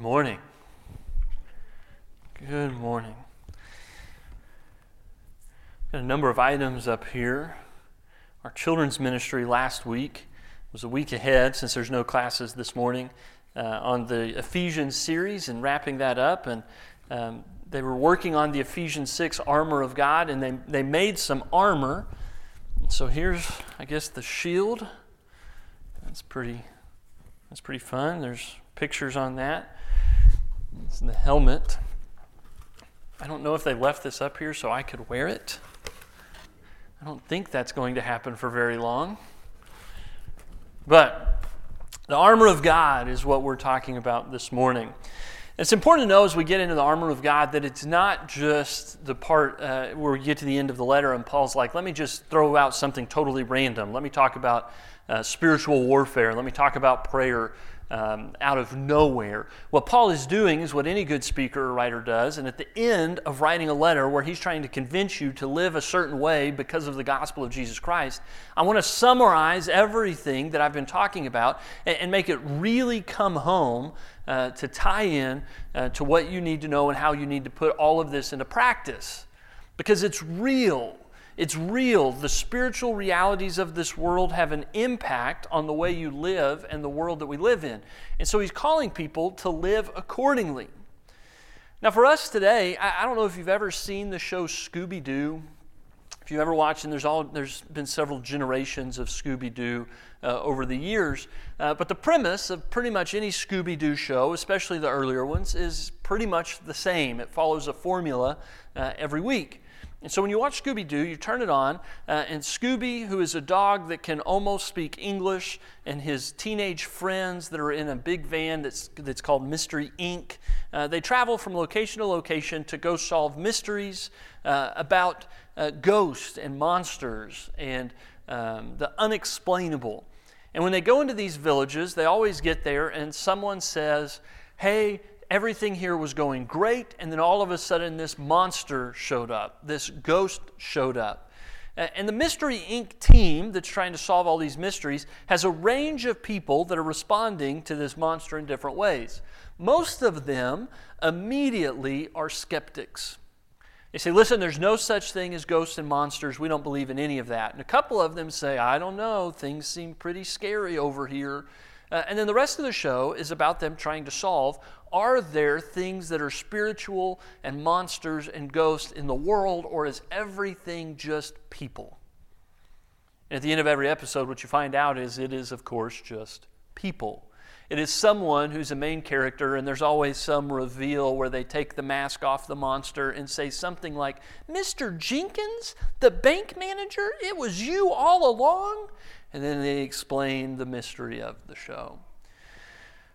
Morning. Good morning. Got a number of items up here. Our children's ministry last week was a week ahead, since there's no classes this morning, on the Ephesians series and wrapping that up. And they were working on the Ephesians 6 armor of God, and they made some armor. So here's, I guess, the shield. That's pretty fun. There's pictures on that. It's in the helmet. I don't know if they left this up here so I could wear it. I don't think that's going to happen for very long. But the armor of God is what we're talking about this morning. It's important to know as we get into the armor of God that it's not just the part where we get to the end of the letter and Paul's like, let me just throw out something totally random. Let me talk about spiritual warfare. Let me talk about prayer. Out of nowhere. What Paul is doing is what any good speaker or writer does, and at the end of writing a letter where he's trying to convince you to live a certain way because of the gospel of Jesus Christ, I want to summarize everything that I've been talking about and make it really come home to tie in to what you need to know and how you need to put all of this into practice, because it's real. It's real. The spiritual realities of this world have an impact on the way you live and the world that we live in. And so he's calling people to live accordingly. Now for us today, I don't know if you've ever seen the show Scooby-Doo. If you've ever watched, and there's been several generations of Scooby-Doo over the years. But the premise of pretty much any Scooby-Doo show, especially the earlier ones, is pretty much the same. It follows a formula every week. And so when you watch Scooby-Doo, you turn it on, and Scooby, who is a dog that can almost speak English, and his teenage friends that are in a big van that's called Mystery Inc., they travel from location to location to go solve mysteries about ghosts and monsters and the unexplainable. And when they go into these villages, they always get there, and someone says, hey, everything here was going great, and then all of a sudden this monster showed up, this ghost showed up. And the Mystery Inc. team that's trying to solve all these mysteries has a range of people that are responding to this monster in different ways. Most of them immediately are skeptics. They say, listen, there's no such thing as ghosts and monsters. We don't believe in any of that. And a couple of them say, I don't know, things seem pretty scary over here. And then the rest of the show is about them trying to solve, are there things that are spiritual and monsters and ghosts in the world, or is everything just people? And at the end of every episode, what you find out is it is, of course, just people. It is someone who's a main character, and there's always some reveal where they take the mask off the monster and say something like, Mr. Jenkins, the bank manager, it was you all along? And then they explain the mystery of the show.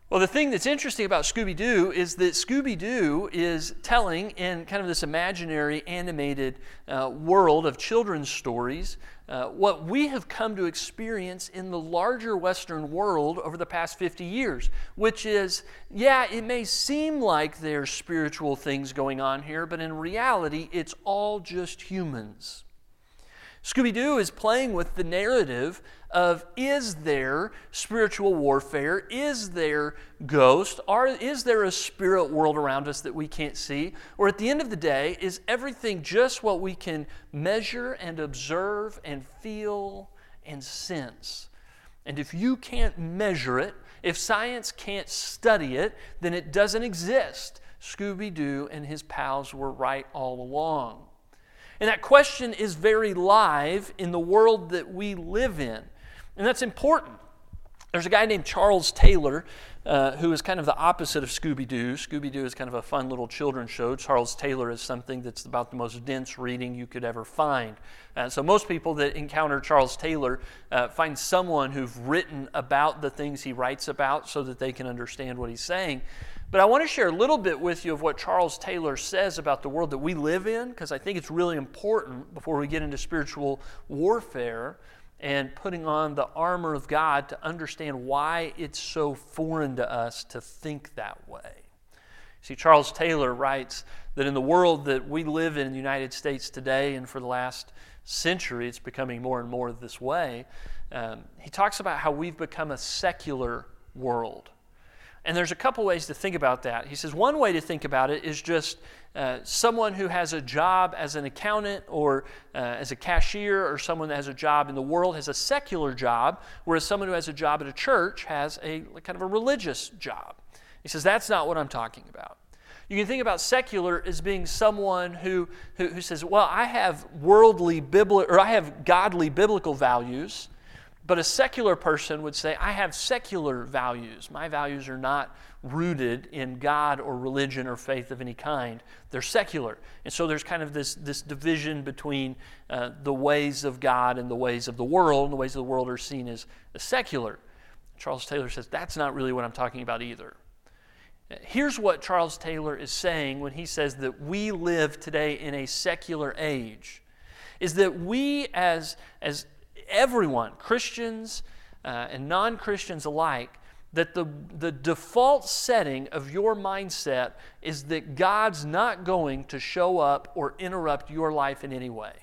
Well, the thing that's interesting about Scooby-Doo is that Scooby-Doo is telling in kind of this imaginary animated world of children's stories what we have come to experience in the larger Western world over the past 50 years, which is, yeah, it may seem like there's spiritual things going on here, but in reality, it's all just humans. Scooby-Doo is playing with the narrative of, is there spiritual warfare? Is there ghosts? Is there a spirit world around us that we can't see? Or at the end of the day, is everything just what we can measure and observe and feel and sense? And if you can't measure it, if science can't study it, then it doesn't exist. Scooby-Doo and his pals were right all along. And that question is very live in the world that we live in. And that's important. There's a guy named Charles Taylor who is kind of the opposite of Scooby-Doo. Scooby-Doo is kind of a fun little children's show. Charles Taylor is something that's about the most dense reading you could ever find. So most people that encounter Charles Taylor find someone who've written about the things he writes about so that they can understand what he's saying. But I want to share a little bit with you of what Charles Taylor says about the world that we live in, because I think it's really important before we get into spiritual warfare and putting on the armor of God to understand why it's so foreign to us to think that way. See, Charles Taylor writes that in the world that we live in the United States today, and for the last century it's becoming more and more this way, he talks about how we've become a secular world. And there's a couple ways to think about that. He says one way to think about it is just someone who has a job as an accountant or as a cashier, or someone that has a job in the world has a secular job, whereas someone who has a job at a church has a kind of a religious job. He says that's not what I'm talking about. You can think about secular as being someone who says, well, I have godly biblical values. But a secular person would say, I have secular values. My values are not rooted in God or religion or faith of any kind. They're secular. And so there's kind of this division between the ways of God and the ways of the world, and the ways of the world are seen as secular. Charles Taylor says, that's not really what I'm talking about either. Here's what Charles Taylor is saying when he says that we live today in a secular age, is that we as everyone, Christians and non-Christians alike, that the default setting of your mindset is that God's not going to show up or interrupt your life in any way.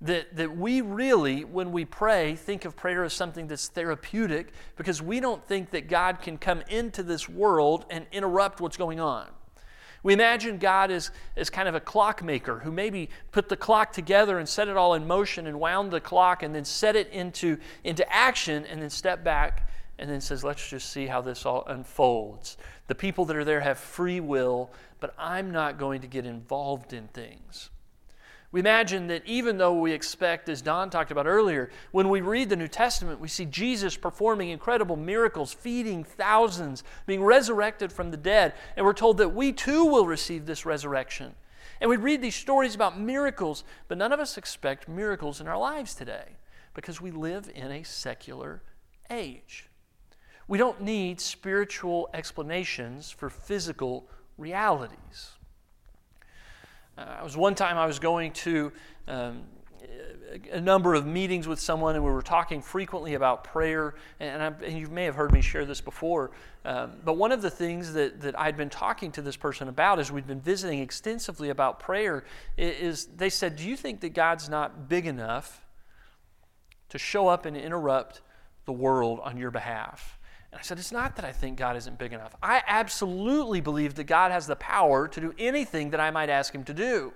That we really, when we pray, think of prayer as something that's therapeutic, because we don't think that God can come into this world and interrupt what's going on. We imagine God as kind of a clockmaker who maybe put the clock together and set it all in motion and wound the clock and then set it into action and then stepped back and then says, let's just see how this all unfolds. The people that are there have free will, but I'm not going to get involved in things. We imagine that even though we expect, as Don talked about earlier, when we read the New Testament, we see Jesus performing incredible miracles, feeding thousands, being resurrected from the dead, and we're told that we too will receive this resurrection. And we read these stories about miracles, but none of us expect miracles in our lives today because we live in a secular age. We don't need spiritual explanations for physical realities. I was going to a number of meetings with someone, and we were talking frequently about prayer, and you may have heard me share this before, but one of the things that I'd been talking to this person about as we'd been visiting extensively about prayer is they said, do you think that God's not big enough to show up and interrupt the world on your behalf? And I said, it's not that I think God isn't big enough. I absolutely believe that God has the power to do anything that I might ask Him to do.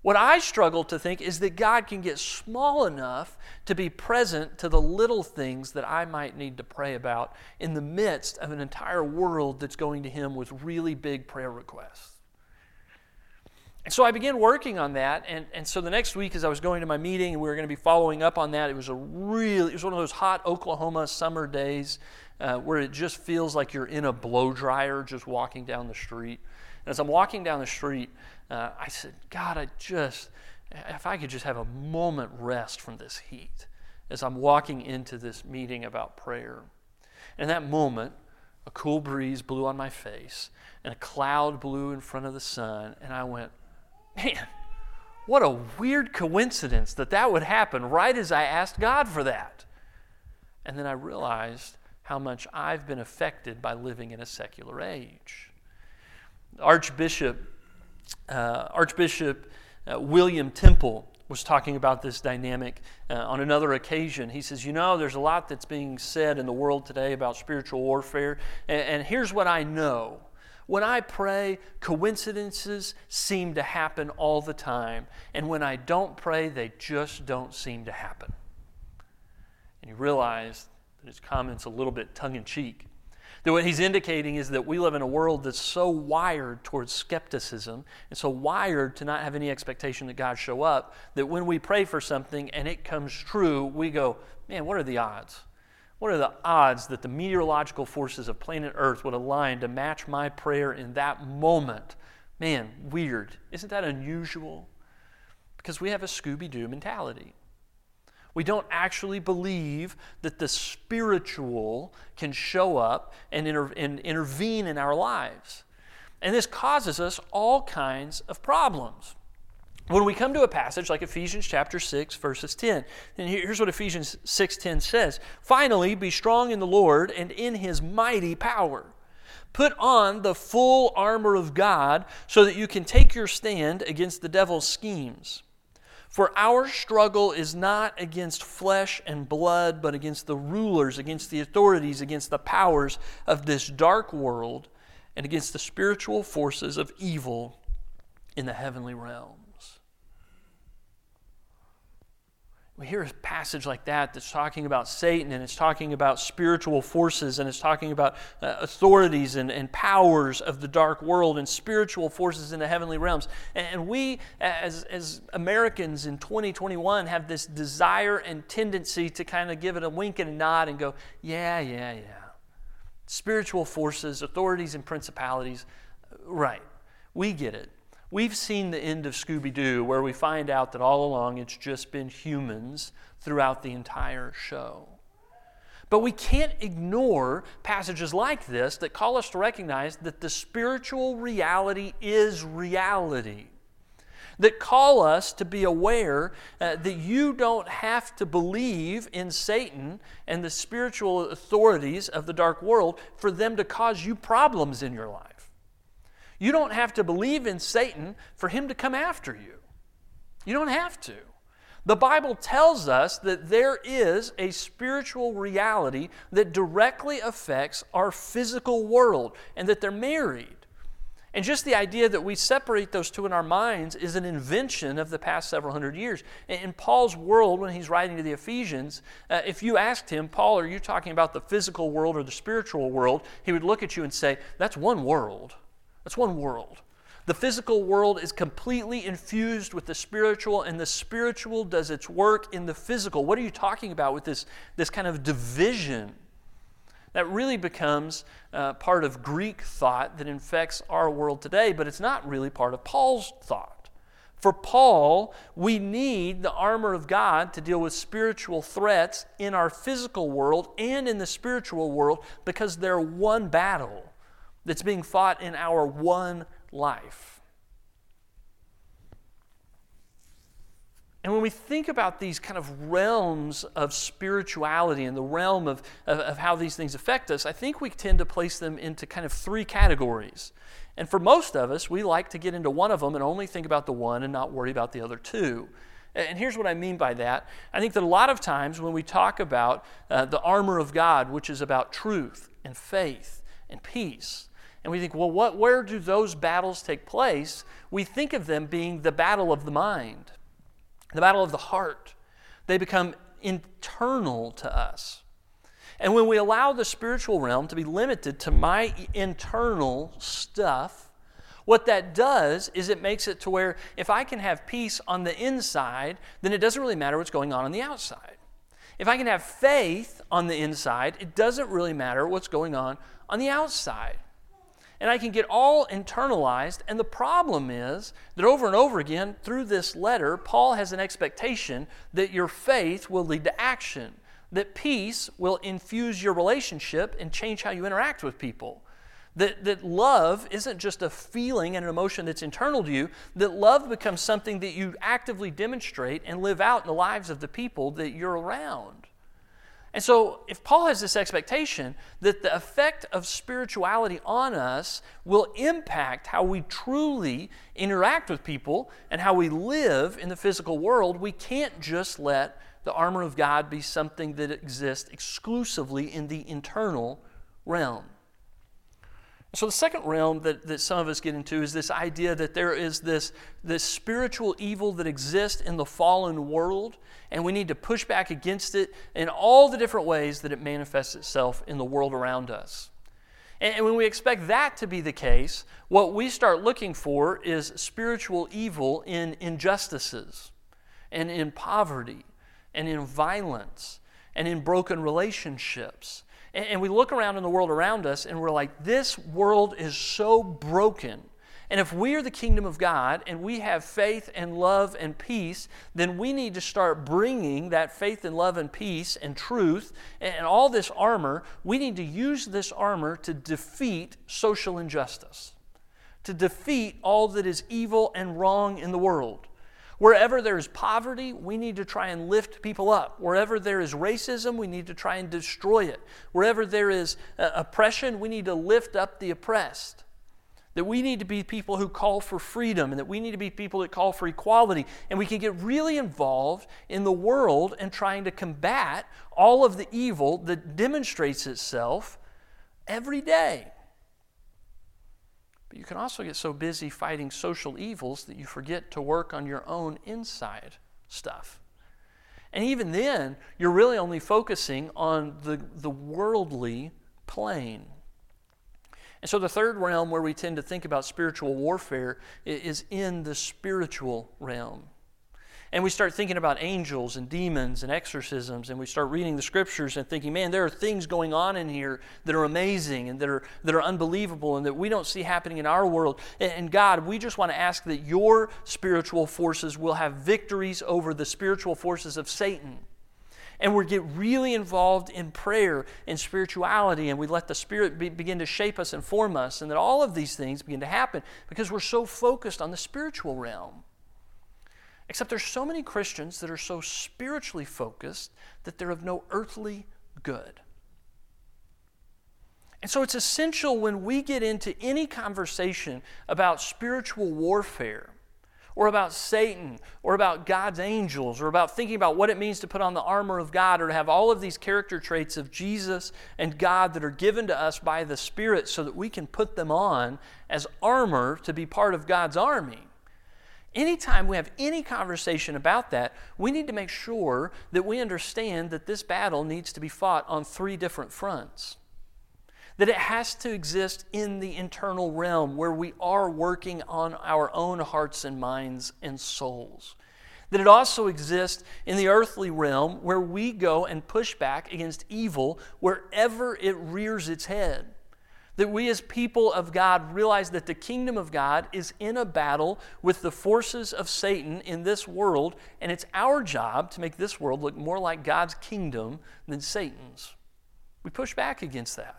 What I struggle to think is that God can get small enough to be present to the little things that I might need to pray about in the midst of an entire world that's going to Him with really big prayer requests. And so I began working on that, and so the next week as I was going to my meeting, and we were going to be following up on that, it was one of those hot Oklahoma summer days where it just feels like you're in a blow dryer just walking down the street. And as I'm walking down the street, I said, God, if I could just have a moment rest from this heat as I'm walking into this meeting about prayer. And that moment, a cool breeze blew on my face, and a cloud blew in front of the sun, and I went, man, what a weird coincidence that would happen right as I asked God for that. And then I realized how much I've been affected by living in a secular age. Archbishop William Temple was talking about this dynamic on another occasion. He says, there's a lot that's being said in the world today about spiritual warfare, and here's what I know. When I pray, coincidences seem to happen all the time. And when I don't pray, they just don't seem to happen. And you realize that his comment's a little bit tongue-in-cheek. That what he's indicating is that we live in a world that's so wired towards skepticism and so wired to not have any expectation that God show up, that when we pray for something and it comes true, we go, man, what are the odds? What are the odds that the meteorological forces of planet Earth would align to match my prayer in that moment? Man, weird. Isn't that unusual? Because we have a Scooby-Doo mentality. We don't actually believe that the spiritual can show up and intervene in our lives. And this causes us all kinds of problems. When we come to a passage like Ephesians chapter 6, verses 10, and here's what Ephesians 6:10 says, "Finally, be strong in the Lord and in His mighty power. Put on the full armor of God so that you can take your stand against the devil's schemes. For our struggle is not against flesh and blood, but against the rulers, against the authorities, against the powers of this dark world, and against the spiritual forces of evil in the heavenly realms. We hear a passage like that that's talking about Satan, and it's talking about spiritual forces, and it's talking about authorities and powers of the dark world and spiritual forces in the heavenly realms. And we, as Americans in 2021, have this desire and tendency to kind of give it a wink and a nod and go, yeah. Spiritual forces, authorities, and principalities, right, we get it. We've seen the end of Scooby-Doo, where we find out that all along it's just been humans throughout the entire show. But we can't ignore passages like this that call us to recognize that the spiritual reality is reality, that call us to be aware that you don't have to believe in Satan and the spiritual authorities of the dark world for them to cause you problems in your life. You don't have to believe in Satan for him to come after you. You don't have to. The Bible tells us that there is a spiritual reality that directly affects our physical world and that they're married. And just the idea that we separate those two in our minds is an invention of the past several hundred years. In Paul's world, when he's writing to the Ephesians, if you asked him, Paul, are you talking about the physical world or the spiritual world? He would look at you and say, that's one world. That's one world. The physical world is completely infused with the spiritual, and the spiritual does its work in the physical. What are you talking about with this kind of division? That really becomes part of Greek thought that infects our world today, but it's not really part of Paul's thought. For Paul, we need the armor of God to deal with spiritual threats in our physical world and in the spiritual world, because they're one battle that's being fought in our one life. And when we think about these kind of realms of spirituality and the realm of how these things affect us, I think we tend to place them into kind of three categories. And for most of us, we like to get into one of them and only think about the one and not worry about the other two. And here's what I mean by that. I think that a lot of times when we talk about the armor of God, which is about truth and faith and peace, and we think, well, where do those battles take place? We think of them being the battle of the mind, the battle of the heart. They become internal to us. And when we allow the spiritual realm to be limited to my internal stuff, what that does is it makes it to where if I can have peace on the inside, then it doesn't really matter what's going on the outside. If I can have faith on the inside, it doesn't really matter what's going on the outside. And I can get all internalized, and the problem is that over and over again through this letter, Paul has an expectation that your faith will lead to action, that peace will infuse your relationship and change how you interact with people, that love isn't just a feeling and an emotion that's internal to you, that love becomes something that you actively demonstrate and live out in the lives of the people that you're around. And so if Paul has this expectation that the effect of spirituality on us will impact how we truly interact with people and how we live in the physical world, we can't just let the armor of God be something that exists exclusively in the internal realm. So the second realm that some of us get into is this idea that there is this spiritual evil that exists in the fallen world, and we need to push back against it in all the different ways that it manifests itself in the world around us. And when we expect that to be the case, what we start looking for is spiritual evil in injustices, and in poverty, and in violence, and in broken relationships. And we look around in the world around us and we're like, this world is so broken. And if we are the kingdom of God and we have faith and love and peace, then we need to start bringing that faith and love and peace and truth and all this armor. We need to use this armor to defeat social injustice, to defeat all that is evil and wrong in the world. Wherever there is poverty, we need to try and lift people up. Wherever there is racism, we need to try and destroy it. Wherever there is oppression, we need to lift up the oppressed. that we need to be people who call for freedom, and that we need to be people that call for equality. And we can get really involved in the world and trying to combat all of the evil that demonstrates itself every day. But you can also get so busy fighting social evils that you forget to work on your own inside stuff. And even then, you're really only focusing on the worldly plane. And so the third realm where we tend to think about spiritual warfare is in the spiritual realm. And we start thinking about angels and demons and exorcisms, and we start reading the scriptures and thinking, man, there are things going on in here that are amazing and that are unbelievable and that we don't see happening in our world. And God, we just want to ask that your spiritual forces will have victories over the spiritual forces of Satan. And we get really involved in prayer and spirituality, and we let the Spirit begin to shape us and form us, and that all of these things begin to happen because we're so focused on the spiritual realm. Except there's so many Christians that are so spiritually focused that they're of no earthly good. And so it's essential when we get into any conversation about spiritual warfare, or about Satan, or about God's angels, or about thinking about what it means to put on the armor of God, or to have all of these character traits of Jesus and God that are given to us by the Spirit so that we can put them on as armor to be part of God's army. Anytime we have any conversation about that, we need to make sure that we understand that this battle needs to be fought on three different fronts. That it has to exist in the internal realm where we are working on our own hearts and minds and souls. That it also exists in the earthly realm where we go and push back against evil wherever it rears its head. That we as people of God realize that the kingdom of God is in a battle with the forces of Satan in this world, and it's our job to make this world look more like God's kingdom than Satan's. We push back against that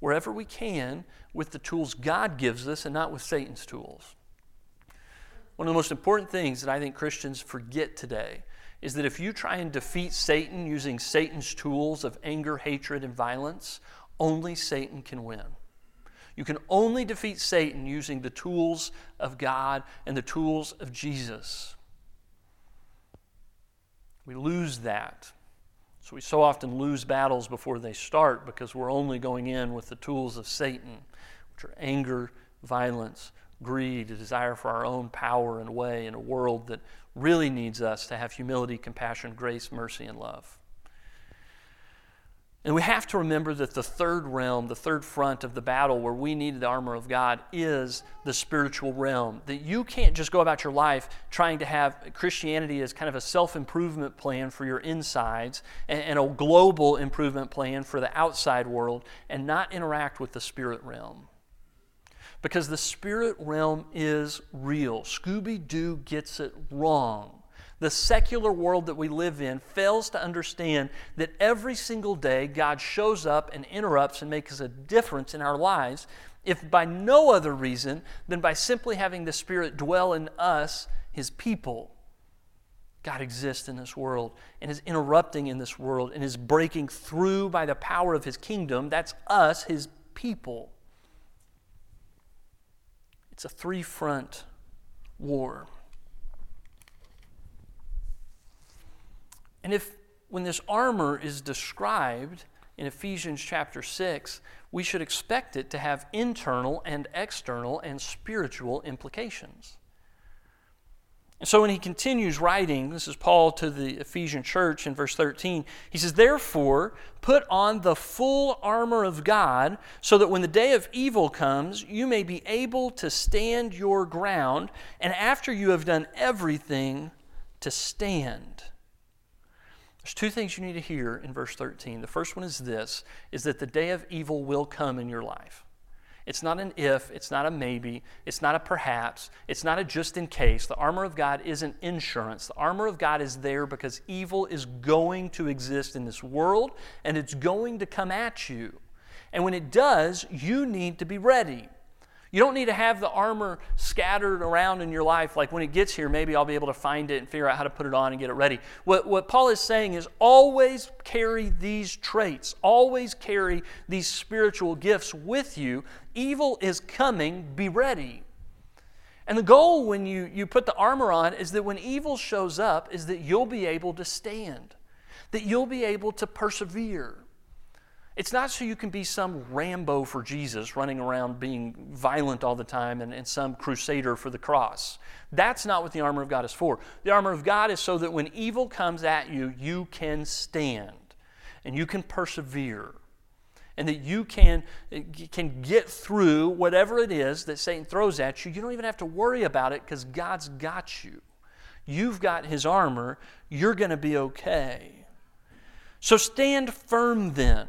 wherever we can with the tools God gives us and not with Satan's tools. One of the most important things that I think Christians forget today is that if you try and defeat Satan using Satan's tools of anger, hatred, and violence, only Satan can win. You can only defeat Satan using the tools of God and the tools of Jesus. We lose that. So we so often lose battles before they start because we're only going in with the tools of Satan, which are anger, violence, greed, a desire for our own power and way in a world that really needs us to have humility, compassion, grace, mercy, and love. And we have to remember that the third realm, the third front of the battle where we need the armor of God is the spiritual realm. That you can't just go about your life trying to have Christianity as kind of a self-improvement plan for your insides and a global improvement plan for the outside world and not interact with the spirit realm. Because the spirit realm is real. Scooby-Doo gets it wrong. The secular world that we live in fails to understand that every single day God shows up and interrupts and makes a difference in our lives, if by no other reason than by simply having the Spirit dwell in us, His people. God exists in this world and is interrupting in this world and is breaking through by the power of His kingdom. That's us, His people. It's a three-front war. And when this armor is described in Ephesians chapter 6, we should expect it to have internal and external and spiritual implications. And so when he continues writing, this is Paul to the Ephesian church in verse 13, he says, "Therefore, put on the full armor of God, so that when the day of evil comes, you may be able to stand your ground, and after you have done everything, to stand." There's two things you need to hear in verse 13. The first one is this, is that the day of evil will come in your life. It's not an if, it's not a maybe, it's not a perhaps, it's not a just in case. The armor of God isn't insurance. The armor of God is there because evil is going to exist in this world, and it's going to come at you. And when it does, you need to be ready. You don't need to have the armor scattered around in your life, like when it gets here, maybe I'll be able to find it and figure out how to put it on and get it ready. What Paul is saying is always carry these traits. Always carry these spiritual gifts with you. Evil is coming. Be ready. And the goal when you put the armor on is that when evil shows up is that you'll be able to stand, that you'll be able to persevere. It's not so you can be some Rambo for Jesus running around being violent all the time and some crusader for the cross. That's not what the armor of God is for. The armor of God is so that when evil comes at you, you can stand and you can persevere and that you can get through whatever it is that Satan throws at you. You don't even have to worry about it because God's got you. You've got His armor. You're going to be okay. So stand firm then,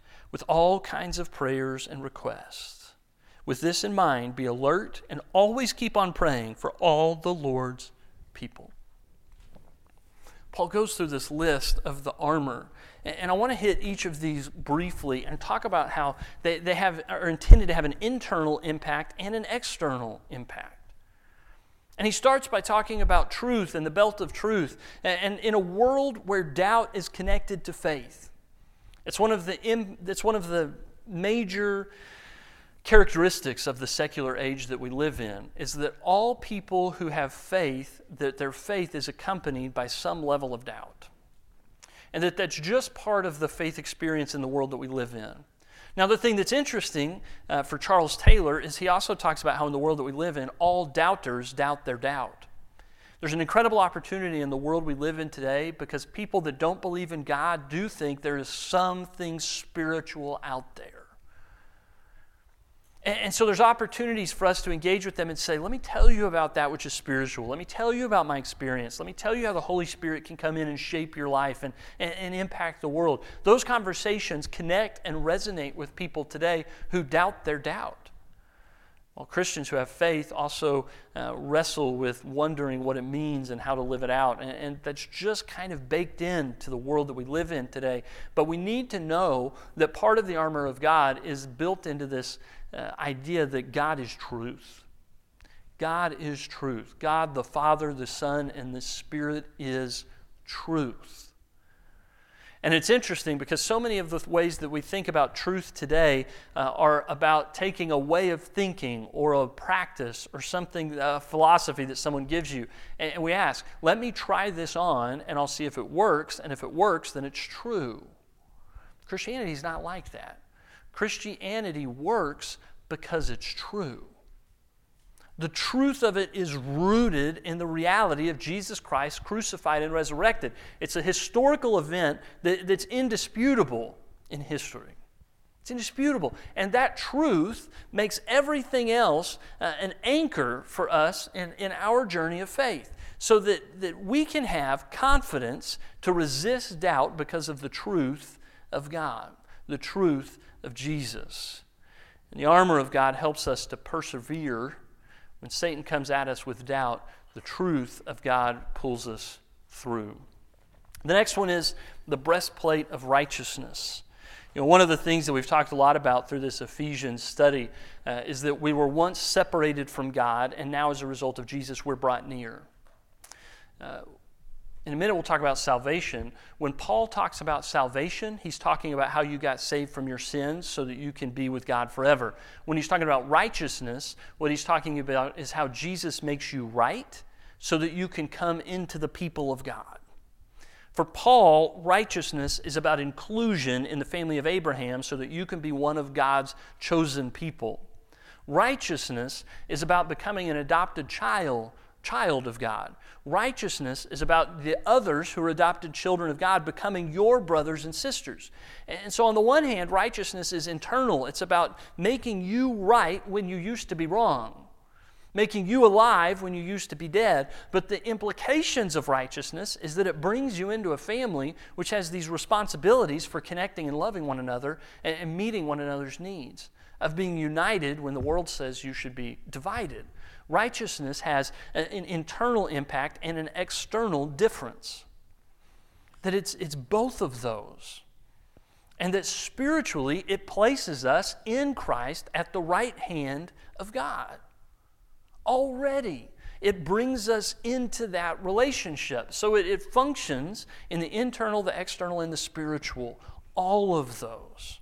with all kinds of prayers and requests. With this in mind, be alert and always keep on praying for all the Lord's people. Paul goes through this list of the armor, and I want to hit each of these briefly and talk about how they are intended to have an internal impact and an external impact. And he starts by talking about truth and the belt of truth, and in a world where doubt is connected to faith. It's one of the major characteristics of the secular age that we live in, is that all people who have faith, that their faith is accompanied by some level of doubt. And that's just part of the faith experience in the world that we live in. Now, the thing that's interesting for Charles Taylor is he also talks about how in the world that we live in, all doubters doubt their doubt. There's an incredible opportunity in the world we live in today because people that don't believe in God do think there is something spiritual out there. And so there's opportunities for us to engage with them and say, let me tell you about that which is spiritual. Let me tell you about my experience. Let me tell you how the Holy Spirit can come in and shape your life and impact the world. Those conversations connect and resonate with people today who doubt their doubt. Well, Christians who have faith also wrestle with wondering what it means and how to live it out. And that's just kind of baked into the world that we live in today. But we need to know that part of the armor of God is built into this idea that God is truth. God is truth. God the Father, the Son, and the Spirit is truth. And it's interesting because so many of the ways that we think about truth today are about taking a way of thinking or a practice or something, a philosophy that someone gives you. And we ask, let me try this on and I'll see if it works. And if it works, then it's true. Christianity is not like that. Christianity works because it's true. The truth of it is rooted in the reality of Jesus Christ crucified and resurrected. It's a historical event that's indisputable in history. It's indisputable. And that truth makes everything else an anchor for us in our journey of faith, so that we can have confidence to resist doubt because of the truth of God, the truth of Jesus. And the armor of God helps us to persevere. When Satan comes at us with doubt, the truth of God pulls us through. The next one is the breastplate of righteousness. You know, one of the things that we've talked a lot about through this Ephesians study is that we were once separated from God, and now as a result of Jesus, we're brought near. In a minute, we'll talk about salvation. When Paul talks about salvation, he's talking about how you got saved from your sins so that you can be with God forever. When he's talking about righteousness, what he's talking about is how Jesus makes you right so that you can come into the people of God. For Paul, righteousness is about inclusion in the family of Abraham so that you can be one of God's chosen people. Righteousness is about becoming an adopted child of God. Righteousness is about the others who are adopted children of God becoming your brothers and sisters. And so on the one hand, righteousness is internal. It's about making you right when you used to be wrong. making you alive when you used to be dead. But the implications of righteousness is that it brings you into a family which has these responsibilities for connecting and loving one another and meeting one another's needs, of being united when the world says you should be divided. Righteousness has an internal impact and an external difference. That it's both of those. And that spiritually it places us in Christ at the right hand of God. Already, it brings us into that relationship. So it functions in the internal, the external, and the spiritual. All of those.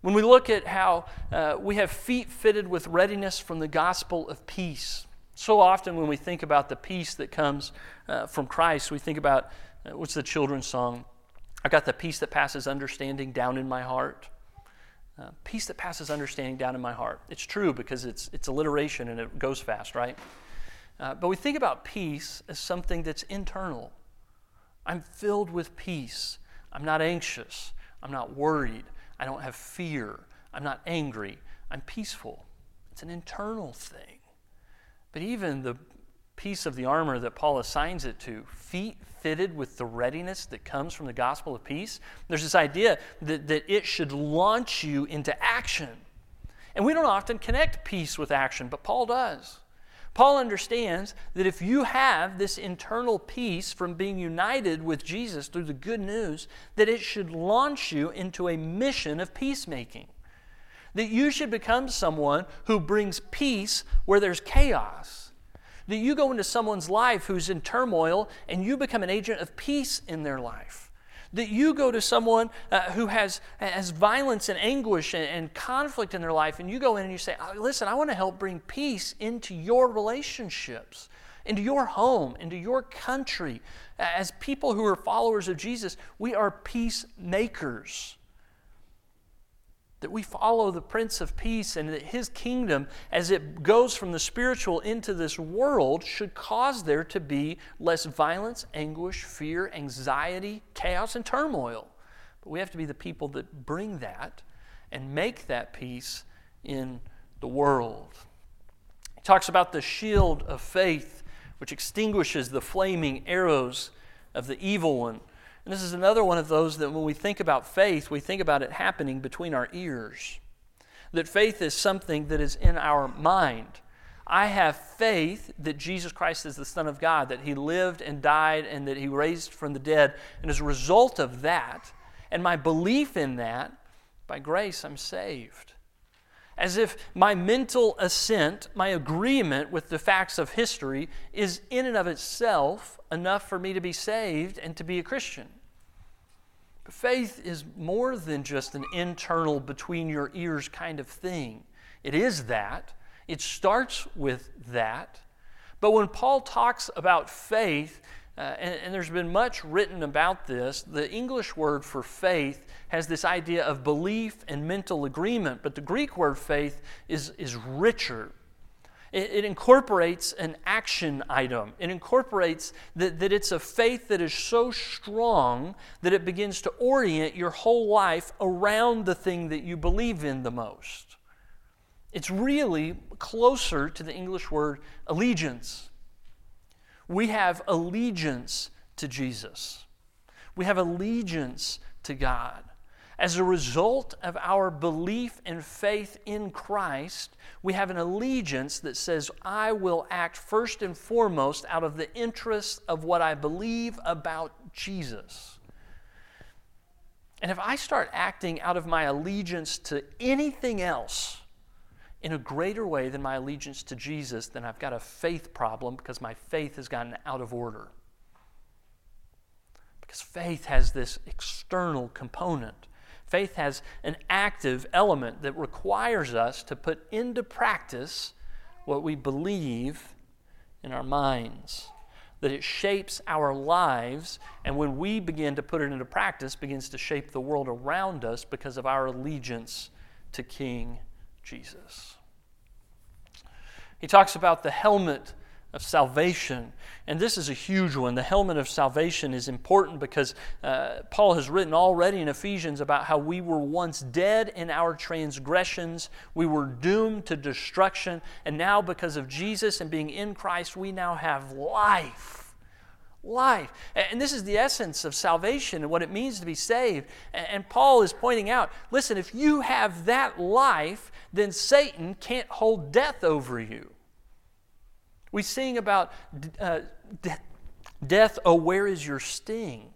When we look at how we have feet fitted with readiness from the gospel of peace. So often when we think about the peace that comes from Christ, we think about, what's the children's song? I got the peace that passes understanding down in my heart. Peace that passes understanding down in my heart. It's true because it's alliteration and it goes fast, right? But we think about peace as something that's internal. I'm filled with peace. I'm not anxious. I'm not worried. I don't have fear. I'm not angry. I'm peaceful. It's an internal thing. But even the piece of the armor that Paul assigns it to, feet fitted with the readiness that comes from the gospel of peace, there's this idea that it should launch you into action. And we don't often connect peace with action, but Paul does. Paul understands that if you have this internal peace from being united with Jesus through the good news, that it should launch you into a mission of peacemaking. That you should become someone who brings peace where there's chaos. That you go into someone's life who's in turmoil and you become an agent of peace in their life. That you go to someone who has violence and anguish and conflict in their life, and you go in and you say, listen, I want to help bring peace into your relationships, into your home, into your country. As people who are followers of Jesus, we are peacemakers. That we follow the Prince of Peace, and that his kingdom, as it goes from the spiritual into this world, should cause there to be less violence, anguish, fear, anxiety, chaos, and turmoil. But we have to be the people that bring that and make that peace in the world. He talks about the shield of faith, which extinguishes the flaming arrows of the evil one. And this is another one of those that when we think about faith, we think about it happening between our ears. That faith is something that is in our mind. I have faith that Jesus Christ is the Son of God, that He lived and died and that He raised from the dead. And as a result of that, and my belief in that, by grace I'm saved. As if my mental assent, my agreement with the facts of history is in and of itself enough for me to be saved and to be a Christian. But faith is more than just an internal between your ears kind of thing. It is that. It starts with that. But when Paul talks about faith, and there's been much written about this, the English word for faith has this idea of belief and mental agreement, but the Greek word faith is richer. It incorporates an action item. It incorporates that it's a faith that is so strong that it begins to orient your whole life around the thing that you believe in the most. It's really closer to the English word allegiance. We have allegiance to Jesus. We have allegiance to God. As a result of our belief and faith in Christ, we have an allegiance that says, I will act first and foremost out of the interests of what I believe about Jesus. And if I start acting out of my allegiance to anything else, in a greater way than my allegiance to Jesus, then I've got a faith problem because my faith has gotten out of order. Because faith has this external component. Faith has an active element that requires us to put into practice what we believe in our minds. That it shapes our lives, and when we begin to put it into practice, begins to shape the world around us because of our allegiance to King Jesus. He talks about the helmet of salvation. And this is a huge one. The helmet of salvation is important because Paul has written already in Ephesians about how we were once dead in our transgressions. We were doomed to destruction. And now because of Jesus and being in Christ, we now have life. Life. And this is the essence of salvation and what it means to be saved. And Paul is pointing out, listen, if you have that life, then Satan can't hold death over you. We sing about death, oh, where is your sting?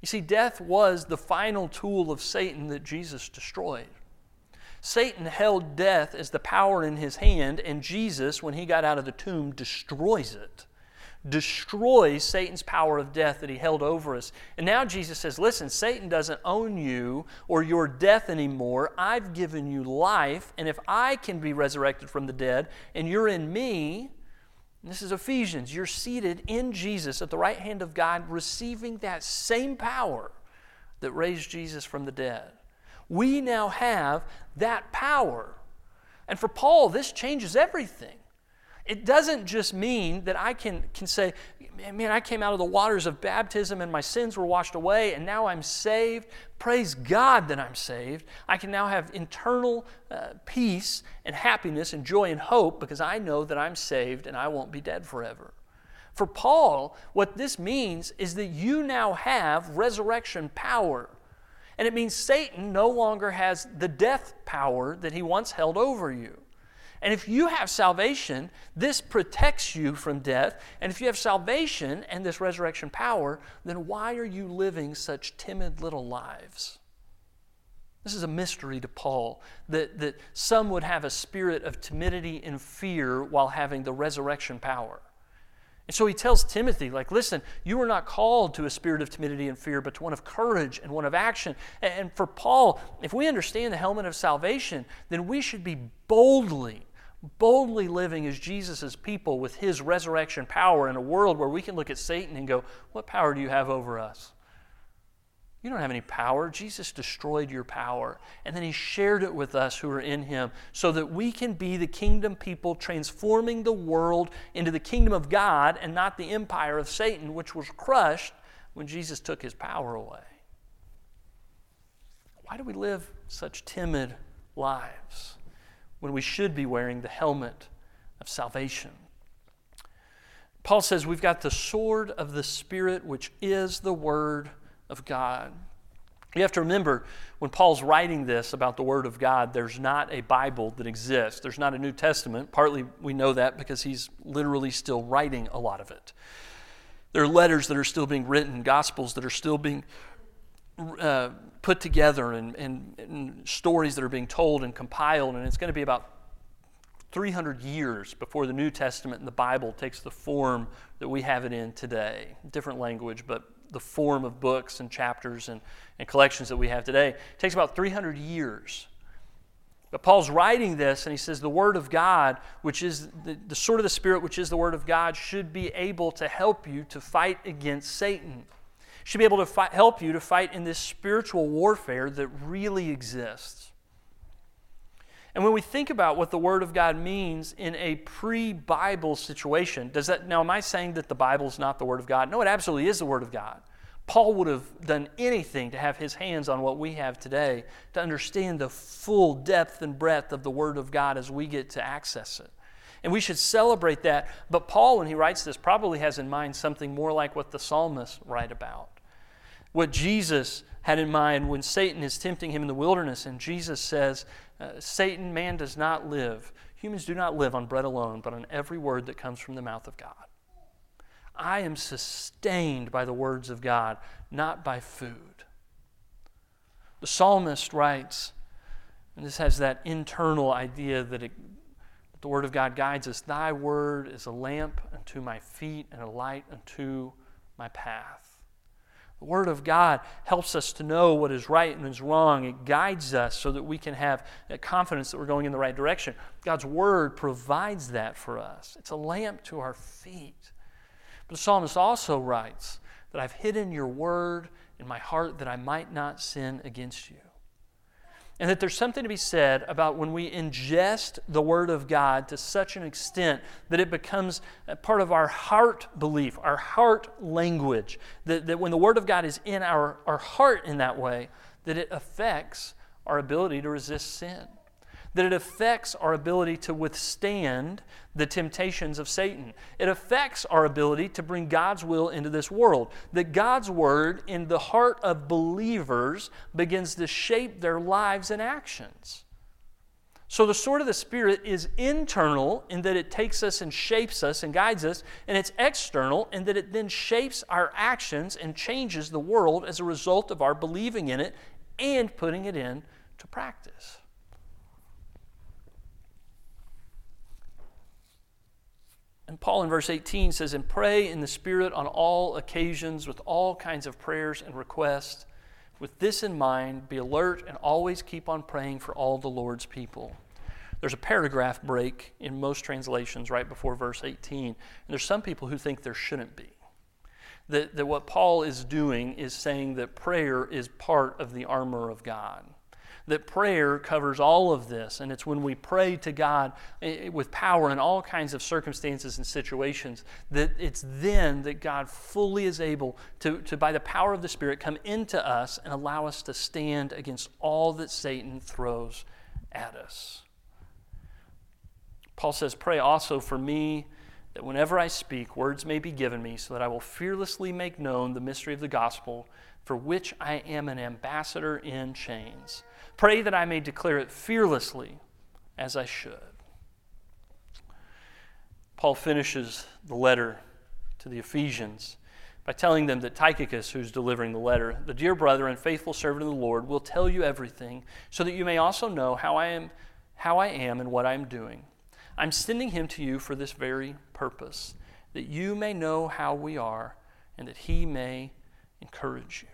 You see, death was the final tool of Satan that Jesus destroyed. Satan held death as the power in his hand, and Jesus, when he got out of the tomb, destroys it. Destroys Satan's power of death that he held over us. And now Jesus says, listen, Satan doesn't own you or your death anymore. I've given you life, and if I can be resurrected from the dead, and you're in me, and this is Ephesians, you're seated in Jesus at the right hand of God, receiving that same power that raised Jesus from the dead. We now have that power. And for Paul, this changes everything. It doesn't just mean that I can say, man, I came out of the waters of baptism and my sins were washed away and now I'm saved. Praise God that I'm saved. I can now have internal peace and happiness and joy and hope because I know that I'm saved and I won't be dead forever. For Paul, what this means is that you now have resurrection power. And it means Satan no longer has the death power that he once held over you. And if you have salvation, this protects you from death. And if you have salvation and this resurrection power, then why are you living such timid little lives? This is a mystery to Paul, that some would have a spirit of timidity and fear while having the resurrection power. And so he tells Timothy, like, listen, you are not called to a spirit of timidity and fear, but to one of courage and one of action. And for Paul, if we understand the helmet of salvation, then we should be boldly living as Jesus' people with his resurrection power in a world where we can look at Satan and go, what power do you have over us? You don't have any power. Jesus destroyed your power. And then he shared it with us who are in him so that we can be the kingdom people transforming the world into the kingdom of God and not the empire of Satan, which was crushed when Jesus took his power away. Why do we live such timid lives when we should be wearing the helmet of salvation? Paul says we've got the sword of the Spirit, which is the Word of God. You have to remember, when Paul's writing this about the Word of God, there's not a Bible that exists. There's not a New Testament. Partly we know that because he's literally still writing a lot of it. There are letters that are still being written, Gospels that are still being put together and stories that are being told and compiled, and it's going to be about 300 years before the New Testament and the Bible takes the form that we have it in today. Different language, but the form of books and chapters and collections that we have today. It takes about 300 years. But Paul's writing this, and he says the Word of God, which is the sword of the Spirit, which is the Word of God, should be able to help you to fight against Satan. Should be able to help you to fight in this spiritual warfare that really exists. And when we think about what the Word of God means in a pre-Bible situation, now am I saying that the Bible is not the Word of God? No, it absolutely is the Word of God. Paul would have done anything to have his hands on what we have today to understand the full depth and breadth of the Word of God as we get to access it. And we should celebrate that. But Paul, when he writes this, probably has in mind something more like what the psalmists write about. What Jesus had in mind when Satan is tempting him in the wilderness. And Jesus says, Satan, man does not live. Humans do not live on bread alone, but on every word that comes from the mouth of God. I am sustained by the words of God, not by food. The psalmist writes, and this has that internal idea that the Word of God guides us. Thy word is a lamp unto my feet and a light unto my path. The Word of God helps us to know what is right and what is wrong. It guides us so that we can have confidence that we're going in the right direction. God's Word provides that for us. It's a lamp to our feet. But the psalmist also writes that I've hidden your word in my heart that I might not sin against you. and that there's something to be said about when we ingest the Word of God to such an extent that it becomes a part of our heart belief, our heart language, that when the Word of God is in our heart in that way, that it affects our ability to resist sin, that it affects our ability to withstand the temptations of Satan. It affects our ability to bring God's will into this world, that God's Word in the heart of believers begins to shape their lives and actions. So the sword of the Spirit is internal in that it takes us and shapes us and guides us, and it's external in that it then shapes our actions and changes the world as a result of our believing in it and putting it into practice. And Paul in verse 18 says, "And pray in the Spirit on all occasions with all kinds of prayers and requests. With this in mind, be alert and always keep on praying for all the Lord's people." There's a paragraph break in most translations right before verse 18. And there's some people who think there shouldn't be. That what Paul is doing is saying that prayer is part of the armor of God. That prayer covers all of this, and it's when we pray to God with power in all kinds of circumstances and situations that it's then that God fully is able to, by the power of the Spirit, come into us and allow us to stand against all that Satan throws at us. Paul says, "Pray also for me, that whenever I speak, words may be given me, so that I will fearlessly make known the mystery of the gospel, for which I am an ambassador in chains. Pray that I may declare it fearlessly as I should." Paul finishes the letter to the Ephesians by telling them that Tychicus, who's delivering the letter, "The dear brother and faithful servant of the Lord, will tell you everything, so that you may also know how I am and what I am doing. I'm sending him to you for this very purpose, that you may know how we are and that he may encourage you."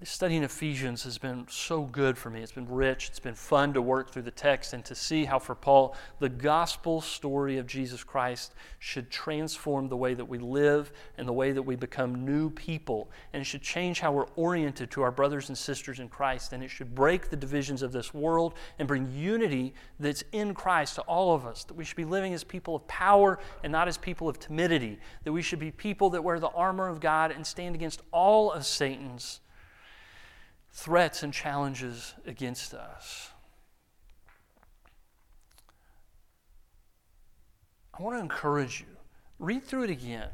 This study in Ephesians has been so good for me. It's been rich. It's been fun to work through the text and to see how, for Paul, the gospel story of Jesus Christ should transform the way that we live and the way that we become new people. And it should change how we're oriented to our brothers and sisters in Christ. And it should break the divisions of this world and bring unity that's in Christ to all of us. That we should be living as people of power and not as people of timidity. That we should be people that wear the armor of God and stand against all of Satan's threats and challenges against us. I want to encourage you. Read through it again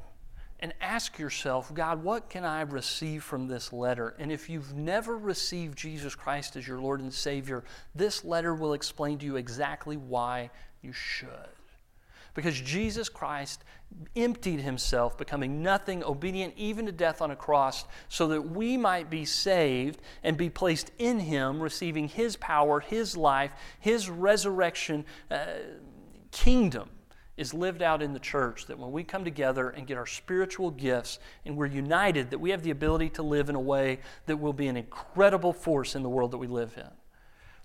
and ask yourself, God, what can I receive from this letter? And if you've never received Jesus Christ as your Lord and Savior, this letter will explain to you exactly why you should. Because Jesus Christ emptied himself, becoming nothing, obedient even to death on a cross, so that we might be saved and be placed in him, receiving his power, his life, his resurrection kingdom is lived out in the church, that when we come together and get our spiritual gifts and we're united, that we have the ability to live in a way that will be an incredible force in the world that we live in.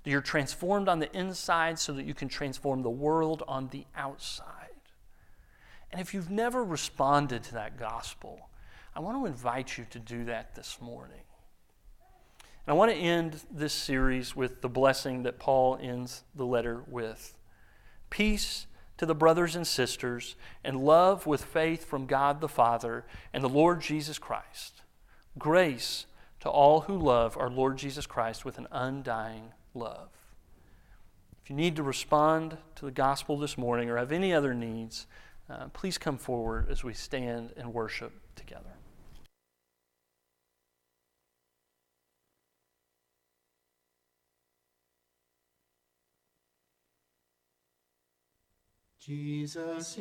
You're transformed on the inside so that you can transform the world on the outside. And if you've never responded to that gospel, I want to invite you to do that this morning. And I want to end this series with the blessing that Paul ends the letter with. "Peace to the brothers and sisters, and love with faith from God the Father and the Lord Jesus Christ. Grace to all who love our Lord Jesus Christ with an undying love." If you need to respond to the gospel this morning or have any other needs, please come forward as we stand and worship together. Jesus.